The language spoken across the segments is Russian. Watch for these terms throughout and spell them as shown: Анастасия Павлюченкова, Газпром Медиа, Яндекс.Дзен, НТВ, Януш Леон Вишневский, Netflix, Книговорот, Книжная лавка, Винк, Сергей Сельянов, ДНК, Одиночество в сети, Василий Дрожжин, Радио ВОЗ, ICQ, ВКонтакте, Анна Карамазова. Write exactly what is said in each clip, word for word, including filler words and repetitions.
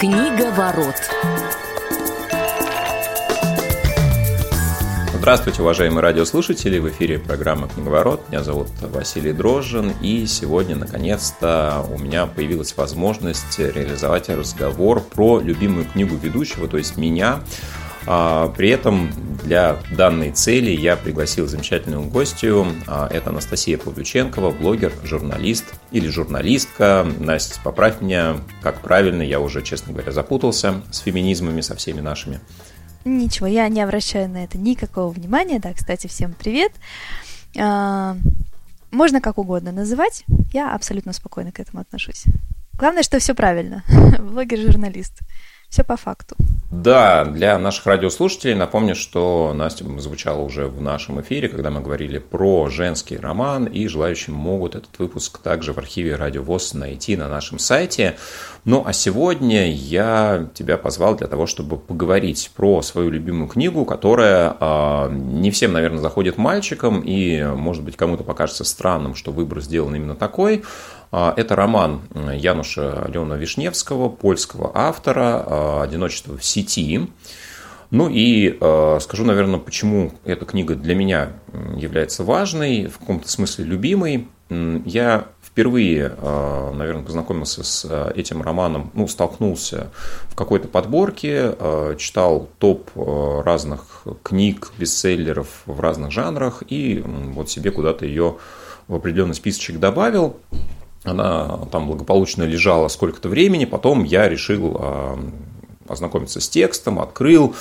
Книговорот. Здравствуйте, уважаемые радиослушатели! В эфире программа «Книговорот». Меня зовут Василий Дрожжин, и сегодня, наконец-то, у меня появилась возможность реализовать разговор про любимую книгу ведущего, то есть меня. При этом для данной цели я пригласил замечательную гостью. Это Анастасия Павлюченкова, блогер, журналист или журналистка. Настя, поправь меня, как правильно, я уже, честно говоря, запутался с феминизмами, со всеми нашими. Ничего, я не обращаю на это никакого внимания. Да, кстати, всем привет. Можно как угодно называть, я абсолютно спокойно к этому отношусь. Главное, что все правильно. Блогер-журналист. Все по факту. Да, для наших радиослушателей напомню, что Настя звучала уже в нашем эфире, когда мы говорили про женский роман, и желающие могут этот выпуск также в архиве Радио ВОЗ найти на нашем сайте. Ну а сегодня я тебя позвал для того, чтобы поговорить про свою любимую книгу, которая э, не всем, наверное, заходит мальчикам, и, может быть, кому-то покажется странным, что выбор сделан именно такой. Это роман Януша Леона Вишневского, польского автора, «Одиночество в сети». Ну и э, скажу, наверное, почему эта книга для меня является важной, в каком-то смысле любимой. Я впервые, э, наверное, познакомился с этим романом, ну, столкнулся в какой-то подборке, э, читал топ э, разных книг, бестселлеров в разных жанрах, и э, вот себе куда-то ее в определенный списочек добавил. Она там благополучно лежала сколько-то времени, потом я решил э, ознакомиться с текстом, открыл,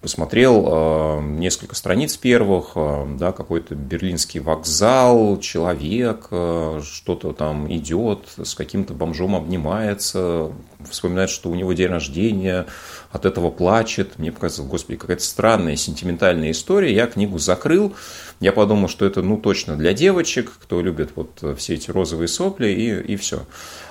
посмотрел э, несколько страниц первых, э, да, какой-то берлинский вокзал, человек, э, что-то там идет, с каким-то бомжом обнимается, вспоминает, что у него день рождения, от этого плачет. Мне показалось, господи, какая-то странная сентиментальная история. Я книгу закрыл. Я подумал, что это ну точно для девочек, кто любит вот все эти розовые сопли, и, и все.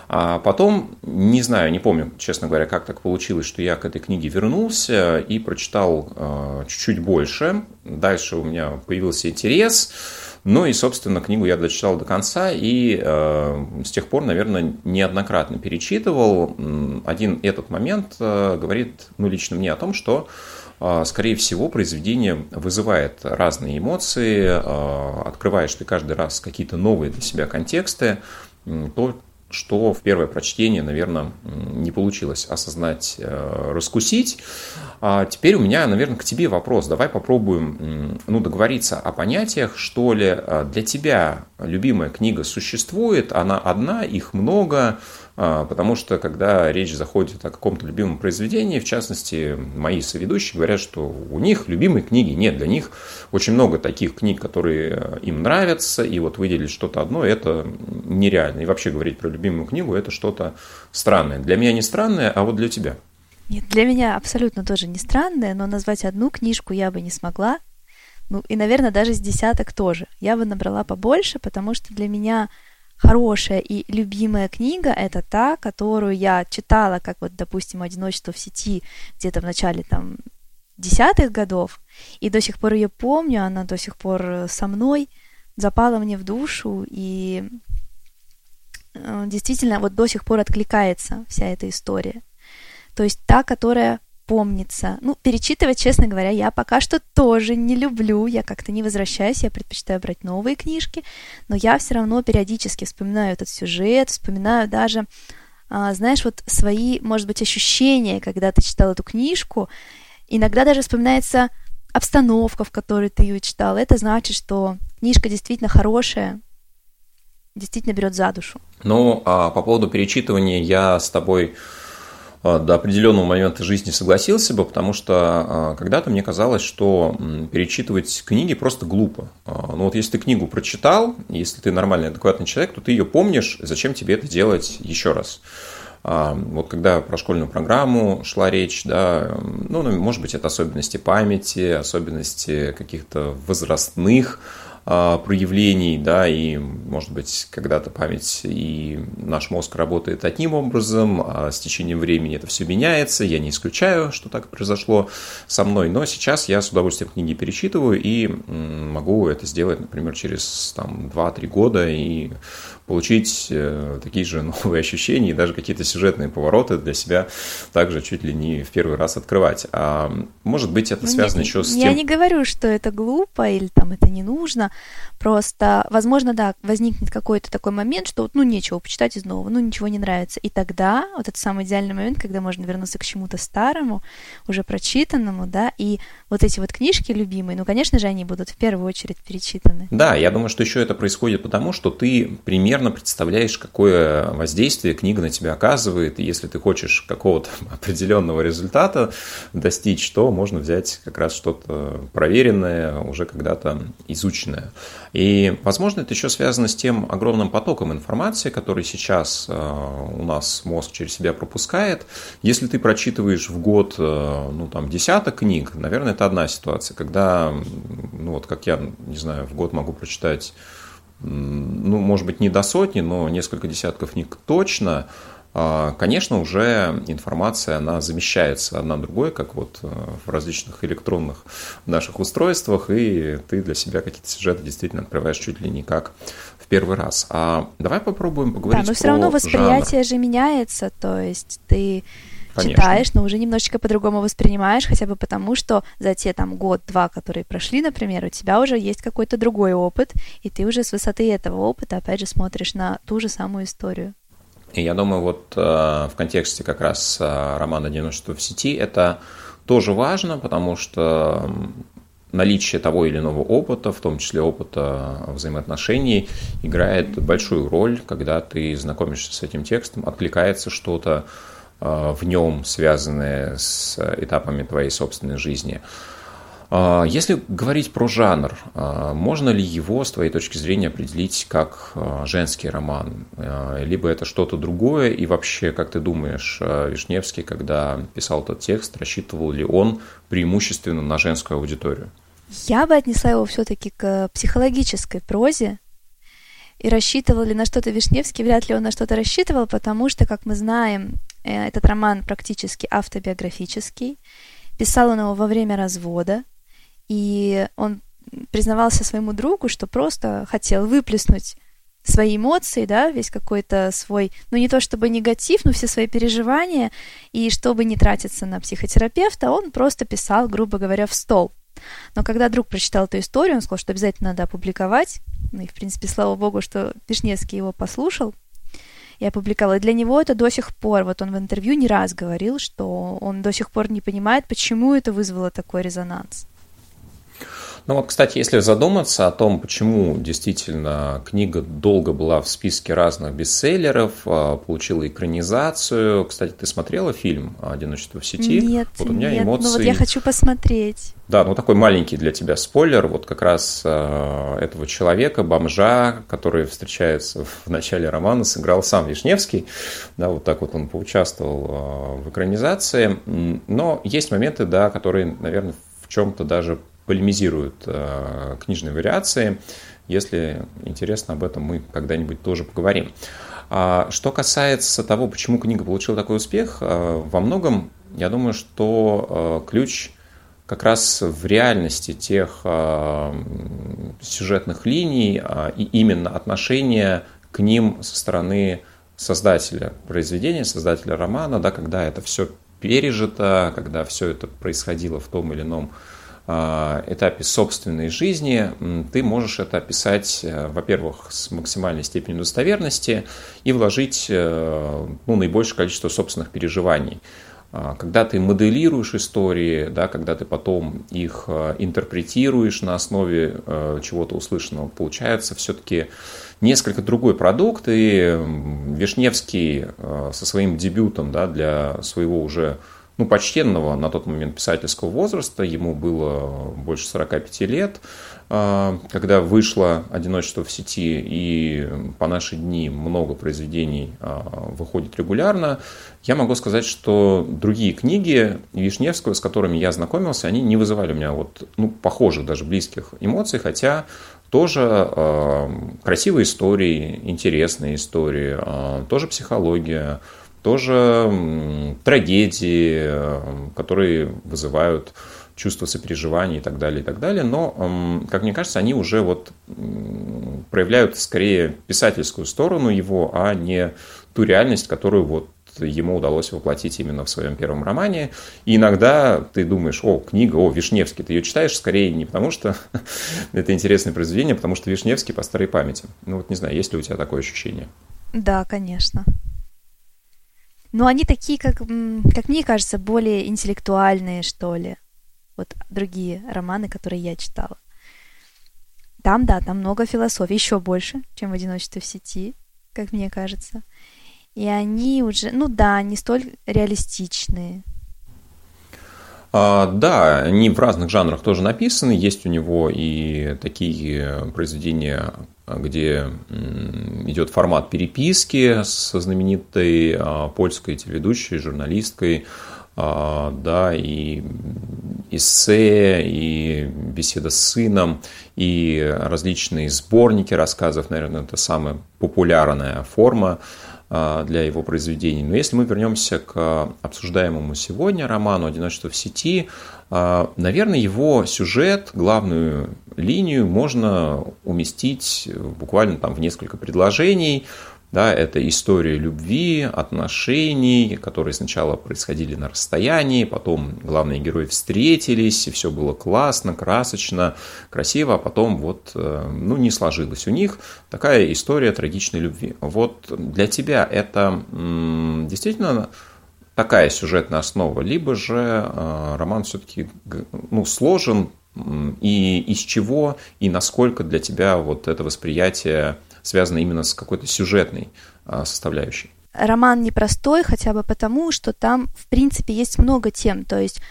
А потом, не знаю, не помню, честно говоря, как так получилось, что я к этой книге вернулся и прочитал э, чуть-чуть больше. Дальше у меня появился интерес. Ну и, собственно, книгу я дочитал до конца и э, с тех пор, наверное, неоднократно перечитывал. Один этот момент э, говорит, ну, лично мне о том, что, э, скорее всего, произведение вызывает разные эмоции, э, открываешь ты каждый раз какие-то новые для себя контексты, э, то, что в первое прочтение, наверное, не получилось осознать, раскусить. А теперь у меня, наверное, к тебе вопрос. Давай попробуем ну, договориться о понятиях, что ли. Для тебя любимая книга существует, она одна, их много, потому что, когда речь заходит о каком-то любимом произведении, в частности, мои соведущие говорят, что у них любимой книги нет. Для них очень много таких книг, которые им нравятся, и вот выделить что-то одно – это нереально. И вообще говорить про любимую любимую книгу, это что-то странное. Для меня не странное, а вот для тебя. Нет, для меня абсолютно тоже не странное, но назвать одну книжку я бы не смогла. Ну, и, наверное, даже с десяток тоже. Я бы набрала побольше, потому что для меня хорошая и любимая книга – это та, которую я читала, как вот, допустим, «Одиночество в сети» где-то в начале там десятых годов, и до сих пор ее помню, она до сих пор со мной, запала мне в душу, и действительно, вот до сих пор откликается вся эта история. То есть та, которая помнится. Ну, перечитывать, честно говоря, я пока что тоже не люблю. Я как-то не возвращаюсь, я предпочитаю брать новые книжки. Но я все равно периодически вспоминаю этот сюжет, вспоминаю даже, знаешь, вот свои, может быть, ощущения, когда ты читал эту книжку. Иногда даже вспоминается обстановка, в которой ты ее читал. Это значит, что книжка действительно хорошая, действительно берет за душу. Ну, а по поводу перечитывания я с тобой до определенного момента жизни согласился бы, потому что когда-то мне казалось, что перечитывать книги просто глупо. Ну вот если ты книгу прочитал, если ты нормальный, адекватный человек, то ты ее помнишь, зачем тебе это делать еще раз? Вот когда про школьную программу шла речь, да, ну, может быть, это особенности памяти, особенности каких-то возрастных проявлений, да, и, может быть, когда-то память и наш мозг работает одним образом, а с течением времени это все меняется, я не исключаю, что так произошло со мной, но сейчас я с удовольствием книги перечитываю и могу это сделать, например, через там, два-три года и получить такие же новые ощущения и даже какие-то сюжетные повороты для себя также чуть ли не в первый раз открывать. А может быть, это ну, связано нет, еще с я тем... Я не говорю, что это глупо или там это не нужно, просто, возможно, да, возникнет какой-то такой момент, что ну нечего почитать из нового, ну ничего не нравится. И тогда вот этот самый идеальный момент, когда можно вернуться к чему-то старому, уже прочитанному, да, и вот эти вот книжки любимые, ну, конечно же, они будут в первую очередь перечитаны. Да, я думаю, что еще это происходит потому, что ты примерно представляешь, какое воздействие книга на тебя оказывает, и если ты хочешь какого-то определенного результата достичь, то можно взять как раз что-то проверенное, уже когда-то изученное. И, возможно, это еще связано с тем огромным потоком информации, который сейчас у нас мозг через себя пропускает. Если ты прочитываешь в год, ну, там, десяток книг, наверное, это одна ситуация, когда, ну, вот как я, не знаю, в год могу прочитать, ну, может быть, не до сотни, но несколько десятков книг точно, конечно, уже информация, она замещается одна другой, как вот в различных электронных наших устройствах, и ты для себя какие-то сюжеты действительно открываешь чуть ли не как в первый раз. А давай попробуем поговорить про жанр. Да, но все равно восприятие жанр. же меняется, то есть ты... Конечно. Читаешь, но уже немножечко по-другому воспринимаешь, хотя бы потому, что за те там год-два, которые прошли, например, у тебя уже есть какой-то другой опыт, и ты уже с высоты этого опыта опять же смотришь на ту же самую историю. И я думаю, вот э, в контексте как раз э, романа «Одиночество в сети» это тоже важно, потому что наличие того или иного опыта, в том числе опыта взаимоотношений, играет большую роль, когда ты знакомишься с этим текстом, откликается что-то в нем, связанные с этапами твоей собственной жизни. Если говорить про жанр, можно ли его, с твоей точки зрения, определить как женский роман? Либо это что-то другое? И вообще, как ты думаешь, Вишневский, когда писал этот текст, рассчитывал ли он преимущественно на женскую аудиторию? Я бы отнесла его все-таки к психологической прозе. И рассчитывал ли на что-то Вишневский? Вряд ли он на что-то рассчитывал, потому что, как мы знаем, этот роман практически автобиографический. Писал он его во время развода, и он признавался своему другу, что просто хотел выплеснуть свои эмоции, да, весь какой-то свой, ну не то чтобы негатив, но все свои переживания, и чтобы не тратиться на психотерапевта, он просто писал, грубо говоря, в стол. Но когда друг прочитал эту историю, он сказал, что обязательно надо опубликовать, ну и в принципе, слава богу, что Вишневский его послушал, я опубликовала. И для него это до сих пор, вот он в интервью не раз говорил, что он до сих пор не понимает, почему это вызвало такой резонанс. Ну вот, кстати, если задуматься о том, почему действительно книга долго была в списке разных бестселлеров, получила экранизацию. Кстати, ты смотрела фильм «Одиночество в сети»? Нет, вот у меня нет, эмоции... но вот я хочу посмотреть. Да, ну такой маленький для тебя спойлер. Вот как раз э, этого человека, бомжа, который встречается в начале романа, сыграл сам Вишневский. Да, вот так вот он поучаствовал э, в экранизации. Но есть моменты, да, которые, наверное, в чем-то даже полемизируют э, книжные вариации. Если интересно, об этом мы когда-нибудь тоже поговорим. А, что касается того, почему книга получила такой успех, э, во многом, я думаю, что э, ключ как раз в реальности тех э, сюжетных линий э, и именно отношения к ним со стороны создателя произведения, создателя романа, да, когда это все пережито, когда все это происходило в том или ином этапе собственной жизни, ты можешь это описать, во-первых, с максимальной степенью достоверности и вложить, ну, наибольшее количество собственных переживаний. Когда ты моделируешь истории, да, когда ты потом их интерпретируешь на основе чего-то услышанного, получается все-таки несколько другой продукт, и Вишневский со своим дебютом, да, для своего уже ну, почтенного на тот момент писательского возраста, ему было больше сорок пять лет, когда вышло «Одиночество в сети», и по наши дни много произведений выходит регулярно, я могу сказать, что другие книги Вишневского, с которыми я знакомился, они не вызывали у меня вот, ну, похожих, даже близких эмоций, хотя тоже э, красивые истории, интересные истории, э, тоже психология, тоже трагедии, которые вызывают чувство сопереживания и так далее, и так далее. Но, как мне кажется, они уже вот проявляют скорее писательскую сторону его, а не ту реальность, которую вот ему удалось воплотить именно в своем первом романе. И иногда ты думаешь, о, книга, о, Вишневский. Ты ее читаешь скорее не потому, что это интересное произведение, а потому что Вишневский по старой памяти. Ну вот не знаю, есть ли у тебя такое ощущение? Да, конечно. Но они такие, как, как мне кажется, более интеллектуальные, что ли. Вот другие романы, которые я читала. Там, да, там много философии, еще больше, чем в «Одиночестве в сети», как мне кажется. И они уже, ну да, не столь реалистичные. А, да, они в разных жанрах тоже написаны. Есть у него и такие произведения, где идет формат переписки со знаменитой польской телеведущей, журналисткой. А, да, и эссе, и беседа с сыном, и различные сборники рассказов. Наверное, это самая популярная форма для его произведений. Но если мы вернемся к обсуждаемому сегодня роману «Одиночество в сети», наверное, его сюжет, главную линию можно уместить буквально там в несколько предложений. Да, это история любви, отношений, которые сначала происходили на расстоянии, потом главные герои встретились, и все было классно, красочно, красиво, а потом вот, ну, не сложилось у них. Такая история трагичной любви. Вот для тебя это м, действительно такая сюжетная основа, либо же э, роман все-таки, ну, сложен, и из чего, и насколько для тебя вот это восприятие связано именно с какой-то сюжетной а, составляющей. Роман непростой, хотя бы потому, что там, в принципе, есть много тем. То есть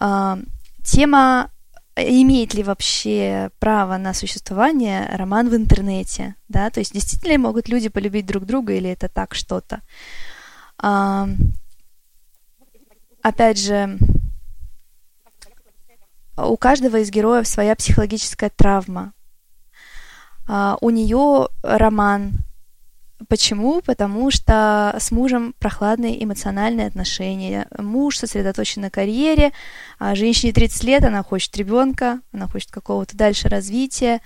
э, тема, имеет ли вообще право на существование роман в интернете. Да? То есть действительно могут люди полюбить друг друга, или это так что-то. Э, опять же, у каждого из героев своя психологическая травма. Uh, у нее роман. Почему? Потому что с мужем прохладные эмоциональные отношения. Муж сосредоточен на карьере, а женщине тридцать лет, она хочет ребенка, она хочет какого-то дальше развития,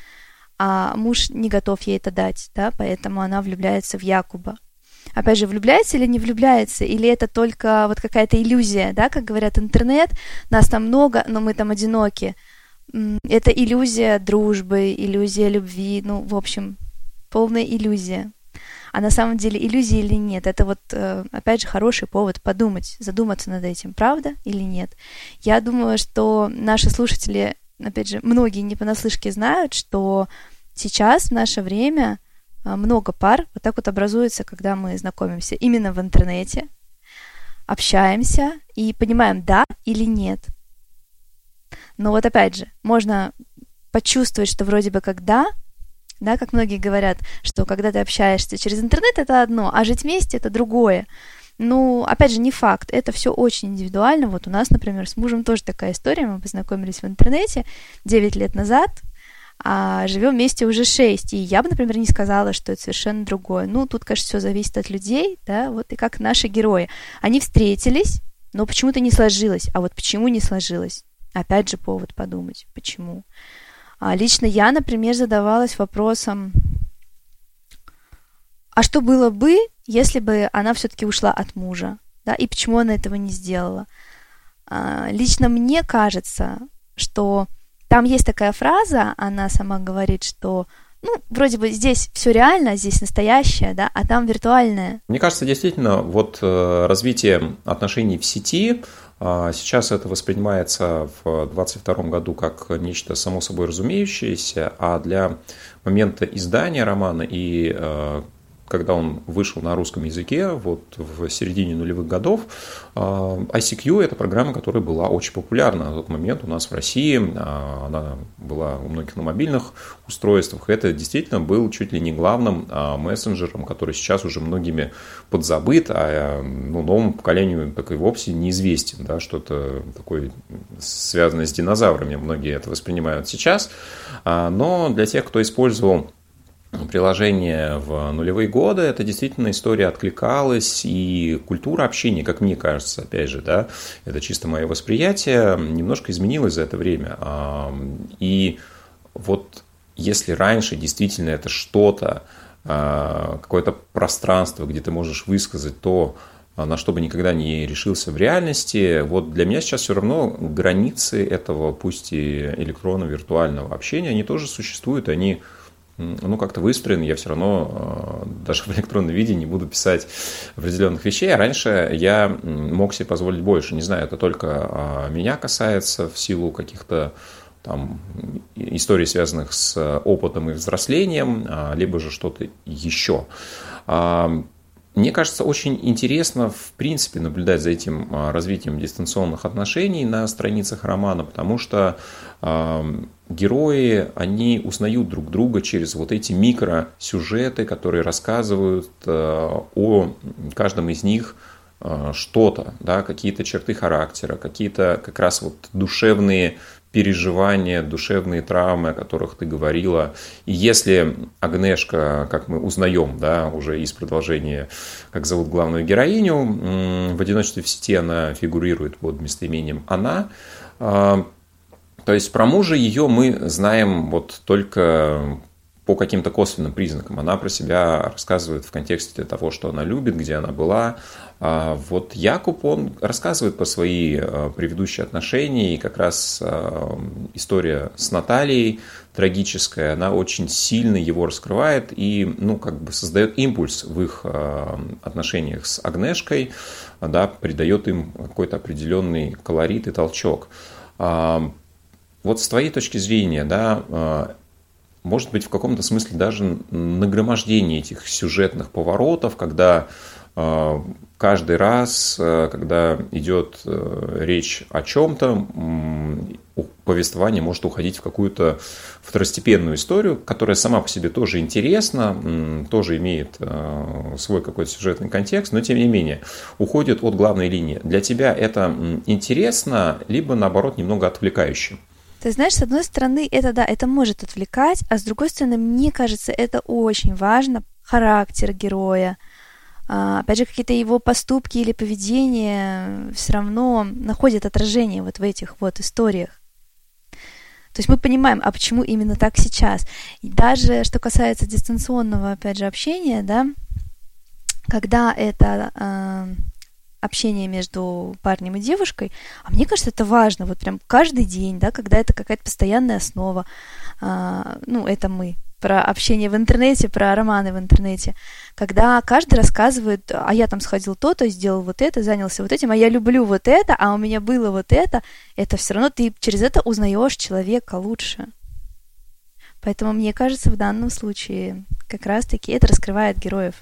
а муж не готов ей это дать, да, поэтому она влюбляется в Якуба. Опять же, влюбляется или не влюбляется, или это только вот какая-то иллюзия, да, как говорят, интернет, нас там много, но мы там одиноки. Это иллюзия дружбы, иллюзия любви, ну, в общем, полная иллюзия. А на самом деле иллюзия или нет, это вот, опять же, хороший повод подумать, задуматься над этим, правда или нет. Я думаю, что наши слушатели, опять же, многие не понаслышке знают, что сейчас, в наше время, много пар вот так вот образуется, когда мы знакомимся именно в интернете, общаемся и понимаем, да или нет. Но вот опять же, можно почувствовать, что вроде бы как да, да, как многие говорят, что когда ты общаешься через интернет, это одно, а жить вместе – это другое. Ну, опять же, не факт, это все очень индивидуально. Вот у нас, например, с мужем тоже такая история, мы познакомились в интернете девять лет назад, а живем вместе уже шесть, и я бы, например, не сказала, что это совершенно другое. Ну, тут, конечно, все зависит от людей, да, вот и как наши герои. Они встретились, но почему-то не сложилось, а вот почему не сложилось? Опять же, повод подумать, почему. А лично я, например, задавалась вопросом, а что было бы, если бы она все-таки ушла от мужа, да, и почему она этого не сделала. А лично мне кажется, что там есть такая фраза, она сама говорит, что, ну, вроде бы здесь все реально, здесь настоящее, да, а там виртуальное. Мне кажется, действительно, вот развитие отношений в сети – сейчас это воспринимается в двадцать втором году как нечто само собой разумеющееся, а для момента издания романа и когда он вышел на русском языке, вот в середине нулевых годов, ай си кью – это программа, которая была очень популярна на тот момент у нас в России, она была у многих на мобильных устройствах. Это действительно был чуть ли не главным мессенджером, который сейчас уже многими подзабыт, а ну, новому поколению так и вовсе неизвестен, да, что-то такое связанное с динозаврами, многие это воспринимают сейчас, но для тех, кто использовал приложение в нулевые годы, это действительно история откликалась, и культура общения, как мне кажется, опять же, да, это чисто мое восприятие, немножко изменилось за это время. И вот если раньше действительно это что-то, какое-то пространство, где ты можешь высказать то, на что бы никогда не решился в реальности, вот для меня сейчас все равно границы этого, пусть и электронно-виртуального общения, они тоже существуют, они ну, как-то выстроен, я все равно даже в электронном виде не буду писать определенных вещей. А раньше я мог себе позволить больше. Не знаю, это только меня касается в силу каких-то там историй, связанных с опытом и взрослением, либо же что-то еще. Мне кажется, очень интересно, в принципе, наблюдать за этим развитием дистанционных отношений на страницах романа, потому что э, герои, они узнают друг друга через вот эти микросюжеты, которые рассказывают э, о каждом из них э, что-то, да, какие-то черты характера, какие-то как раз вот душевные переживания, душевные травмы, о которых ты говорила. И если Агнешка, как мы узнаем, да, уже из продолжения, как зовут главную героиню, в «Одиночестве в сети» она фигурирует под местоимением «она», то есть про мужа ее мы знаем вот только по каким-то косвенным признакам. Она про себя рассказывает в контексте того, что она любит, где она была. Вот Якуб, он рассказывает про свои предыдущие отношения, и как раз история с Натальей трагическая, она очень сильно его раскрывает и, ну, как бы создает импульс в их отношениях с Агнешкой, да, придает им какой-то определенный колорит и толчок. Вот с твоей точки зрения, да, может быть, в каком-то смысле даже нагромождение этих сюжетных поворотов, когда каждый раз, когда идет речь о чем-то, повествование может уходить в какую-то второстепенную историю, которая сама по себе тоже интересна, тоже имеет свой какой-то сюжетный контекст, но тем не менее уходит от главной линии. Для тебя это интересно, либо наоборот немного отвлекающе? Ты знаешь, с одной стороны, это да, это может отвлекать, а с другой стороны, мне кажется, это очень важно, характер героя. Опять же, какие-то его поступки или поведение все равно находят отражение вот в этих вот историях. То есть мы понимаем, а почему именно так сейчас. И даже что касается дистанционного, опять же, общения, да, когда это э, общение между парнем и девушкой, а мне кажется, это важно, вот прям каждый день, да, когда это какая-то постоянная основа, э, ну, это мы. Про общение в интернете, про романы в интернете, когда каждый рассказывает, а я там сходил то-то, сделал вот это, занялся вот этим, а я люблю вот это, а у меня было вот это, это все равно ты через это узнаешь человека лучше. Поэтому, мне кажется, в данном случае как раз-таки это раскрывает героев.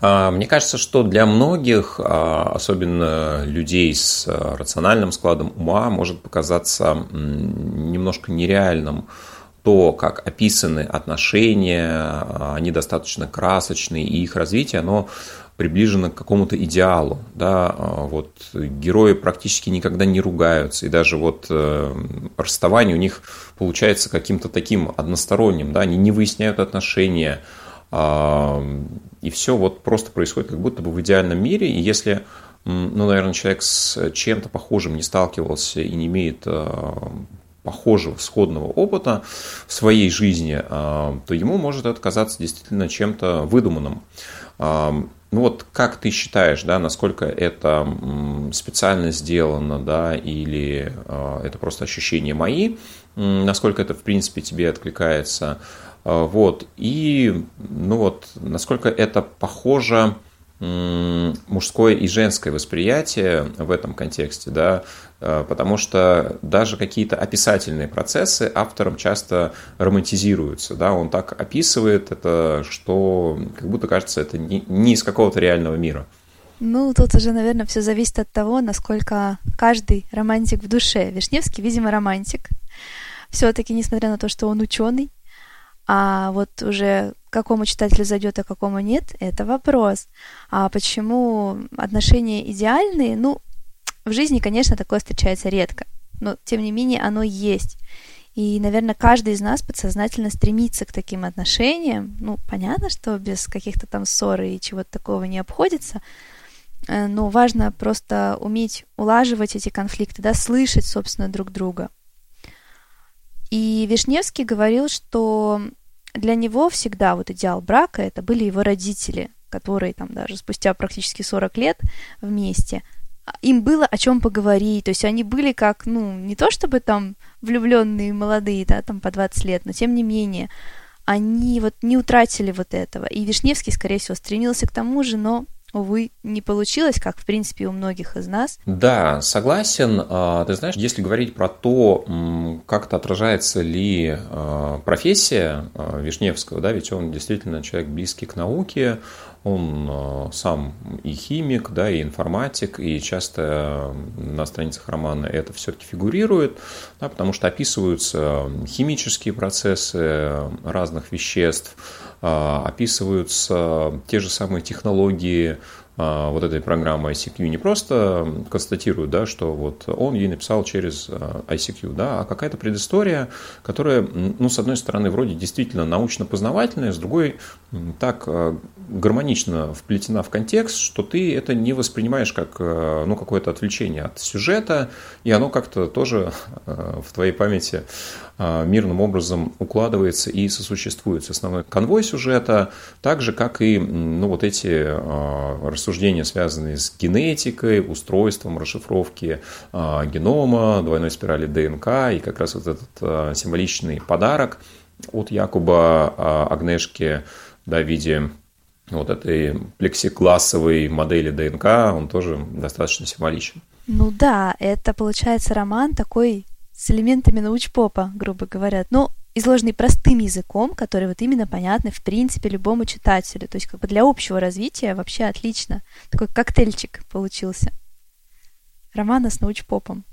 Мне кажется, что для многих, особенно людей с рациональным складом ума, может показаться немножко нереальным то, как описаны отношения, они достаточно красочные, и их развитие, оно приближено к какому-то идеалу. Да? Вот герои практически никогда не ругаются, и даже вот расставание у них получается каким-то таким односторонним, да? Они не выясняют отношения, и все вот просто происходит как будто бы в идеальном мире, и если... Ну, наверное, человек с чем-то похожим не сталкивался и не имеет... похожего, сходного опыта в своей жизни, то ему может это казаться действительно чем-то выдуманным. Ну вот как ты считаешь, да, насколько это специально сделано, да, или это просто ощущения мои, насколько это, в принципе, тебе откликается, вот, и, ну вот, насколько это похоже... мужское и женское восприятие в этом контексте, да, потому что даже какие-то описательные процессы автором часто романтизируются, да, он так описывает это, что как будто кажется, это не, не из какого-то реального мира. Ну, тут уже, наверное, все зависит от того, насколько каждый романтик в душе. Вишневский, видимо, романтик, все-таки, несмотря на то, что он ученый, а вот уже... какому читателю зайдет, а какому нет, это вопрос. А почему отношения идеальные? Ну, в жизни, конечно, такое встречается редко, но, тем не менее, оно есть. И, наверное, каждый из нас подсознательно стремится к таким отношениям. Ну, понятно, что без каких-то там ссор и чего-то такого не обходится, но важно просто уметь улаживать эти конфликты, да, слышать, собственно, друг друга. И Вишневский говорил, что для него всегда вот идеал брака — это были его родители, которые там даже спустя практически сорок лет вместе, им было о чем поговорить, то есть они были как, ну, не то чтобы там влюбленные молодые, да, там по двадцать лет, но тем не менее они вот не утратили вот этого. И Вишневский, скорее всего, стремился к тому же, но, увы, не получилось, как, в принципе, у многих из нас. Да, согласен. Ты знаешь, если говорить про то, как это отражается ли профессия Вишневского, да, ведь он действительно человек близкий к науке, он сам и химик, да, и информатик, и часто на страницах романа это все-таки фигурирует, да, потому что описываются химические процессы разных веществ, описываются те же самые технологии вот этой программы ай си кью. Не просто констатируют, да, что вот он ей написал через ай си кью, да, а какая-то предыстория, которая, ну, с одной стороны, вроде действительно научно-познавательная, с другой так гармонично вплетена в контекст, что ты это не воспринимаешь как, ну, какое-то отвлечение от сюжета, и оно как-то тоже в твоей памяти мирным образом укладывается и сосуществует с основной конвой сюжета, так же, как и, ну, вот эти рассуждения, связанные с генетикой, устройством расшифровки генома, двойной спирали ДНК, и как раз вот этот символичный подарок от Якуба Агнешки, да, в виде вот этой плексигласовой модели ДНК, он тоже достаточно символичен. Ну да, это получается роман такой с элементами научпопа, грубо говоря, но изложенный простым языком, который вот именно понятный, в принципе, любому читателю. То есть как бы для общего развития вообще отлично. Такой коктейльчик получился. Романа с научпопом.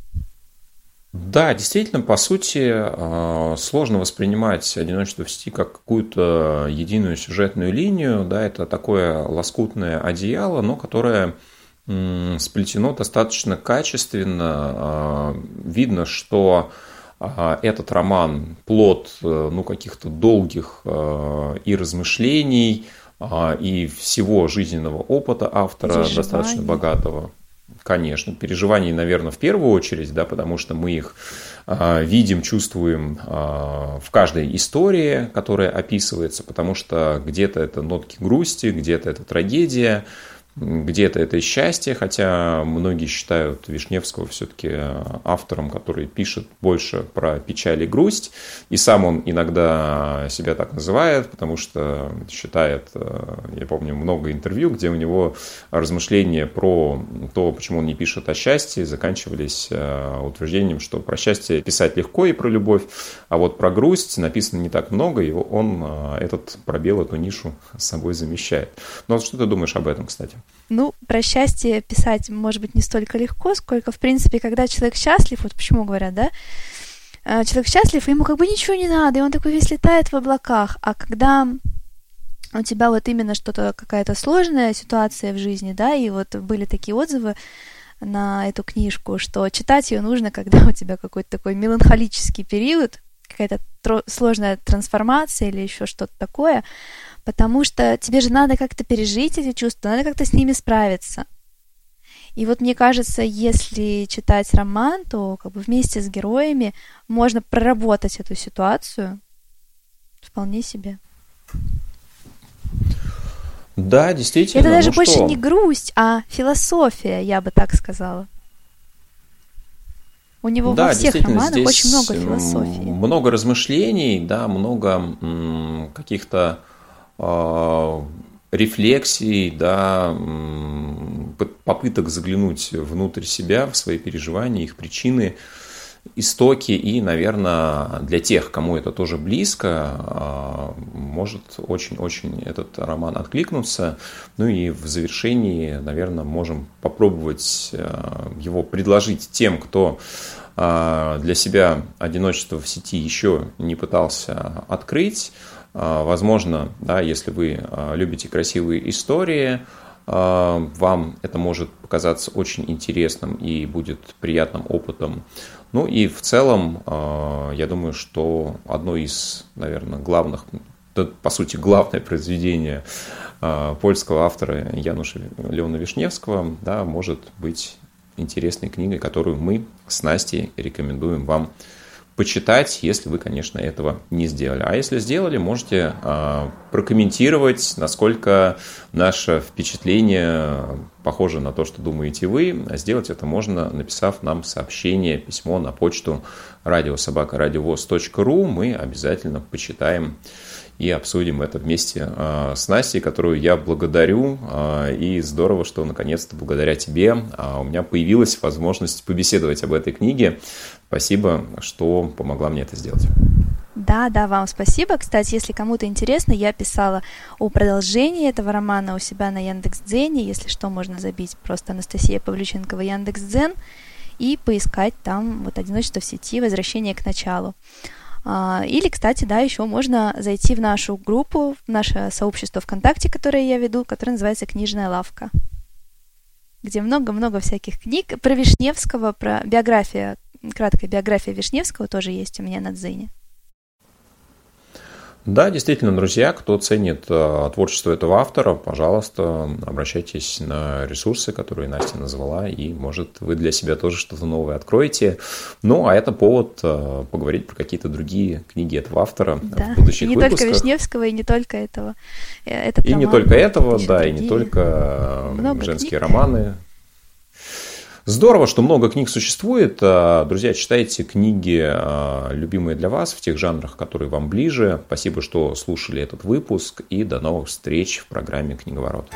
Да, действительно, по сути, сложно воспринимать «Одиночество в сети» как какую-то единую сюжетную линию. Да, это такое лоскутное одеяло, но которое сплетено достаточно качественно. Видно, что этот роман – плод, ну, каких-то долгих и размышлений, и всего жизненного опыта автора, достаточно богатого. Конечно, переживаний, наверное, в первую очередь, да, потому что мы их видим, чувствуем в каждой истории, которая описывается, потому что где-то это нотки грусти, где-то это трагедия, где-то это счастье, хотя многие считают Вишневского все-таки автором, который пишет больше про печаль и грусть. И сам он иногда себя так называет, потому что считает, я помню, много интервью, где у него размышления про то, почему он не пишет о счастье, заканчивались утверждением, что про счастье писать легко и про любовь, а вот про грусть написано не так много, и он этот пробел, эту нишу с собой замещает. Но что ты думаешь об этом, кстати? Ну, про счастье писать, может быть, не столько легко, сколько, в принципе, когда человек счастлив, вот почему говорят, да, человек счастлив, и ему как бы ничего не надо, и он такой весь летает в облаках, а когда у тебя вот именно что-то, какая-то сложная ситуация в жизни, да, и вот были такие отзывы на эту книжку, что читать ее нужно, когда у тебя какой-то такой меланхолический период, какая-то тро- сложная трансформация или еще что-то такое, потому что тебе же надо как-то пережить эти чувства, надо как-то с ними справиться. И вот мне кажется, если читать роман, то как бы вместе с героями можно проработать эту ситуацию вполне себе. Да, действительно. Это даже ну больше что? не грусть, а философия, я бы так сказала. У него да, во всех романах очень много философии. Много размышлений, да, много м- каких-то э- рефлексий, да, м- попыток заглянуть внутрь себя, в свои переживания, их причины, истоки. И, наверное, для тех, кому это тоже близко, э- может очень-очень этот роман откликнуться. Ну и в завершении, наверное, можем попробовать э- его предложить тем, кто э- для себя «Одиночество в сети» еще не пытался открыть. Возможно, да, если вы любите красивые истории, Вам это может показаться очень интересным и будет приятным опытом. Ну и в целом, я думаю, что одно из, наверное, главных, по сути, главное произведение польского автора Януша Леона Вишневского, да, может быть интересной книгой, которую мы с Настей рекомендуем вам почитать, если вы, конечно, этого не сделали. А если сделали, можете э, прокомментировать, насколько наше впечатление похоже на то, что думаете вы. Сделать это можно, написав нам сообщение, письмо на почту радио собака радиовоз точка ру. Мы обязательно почитаем и обсудим это вместе э, с Настей, которую я благодарю. Э, и здорово, что наконец-то благодаря тебе э, у меня появилась возможность побеседовать об этой книге. Спасибо, что помогла мне это сделать. Да, да, вам спасибо. Кстати, если кому-то интересно, я писала о продолжении этого романа у себя на Яндекс.Дзене. Если что, можно забить просто Анастасия Павлюченкова Яндекс.Дзен и поискать там вот «Одиночество в сети. Возвращение к началу». Или, кстати, да, еще можно зайти в нашу группу, в наше сообщество ВКонтакте, которое я веду, которое называется «Книжная лавка», где много-много всяких книг про Вишневского, про биографию, краткая биография Вишневского тоже есть у меня на Дзене. Да, действительно, друзья, кто ценит творчество этого автора, пожалуйста, обращайтесь на ресурсы, которые Настя назвала, и, может, вы для себя тоже что-то новое откроете. Ну, а это повод поговорить про какие-то другие книги этого автора, да, в будущих выпусках. Не только Вишневского, и не только этого. Этот и роман, не только этого, да, другие. И не только много женские книг. Романы. Здорово, что много книг существует. Друзья, читайте книги, любимые для вас, в тех жанрах, которые вам ближе. Спасибо, что слушали этот выпуск, и до новых встреч в программе «Книговорот».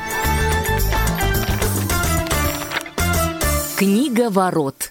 Книговорот.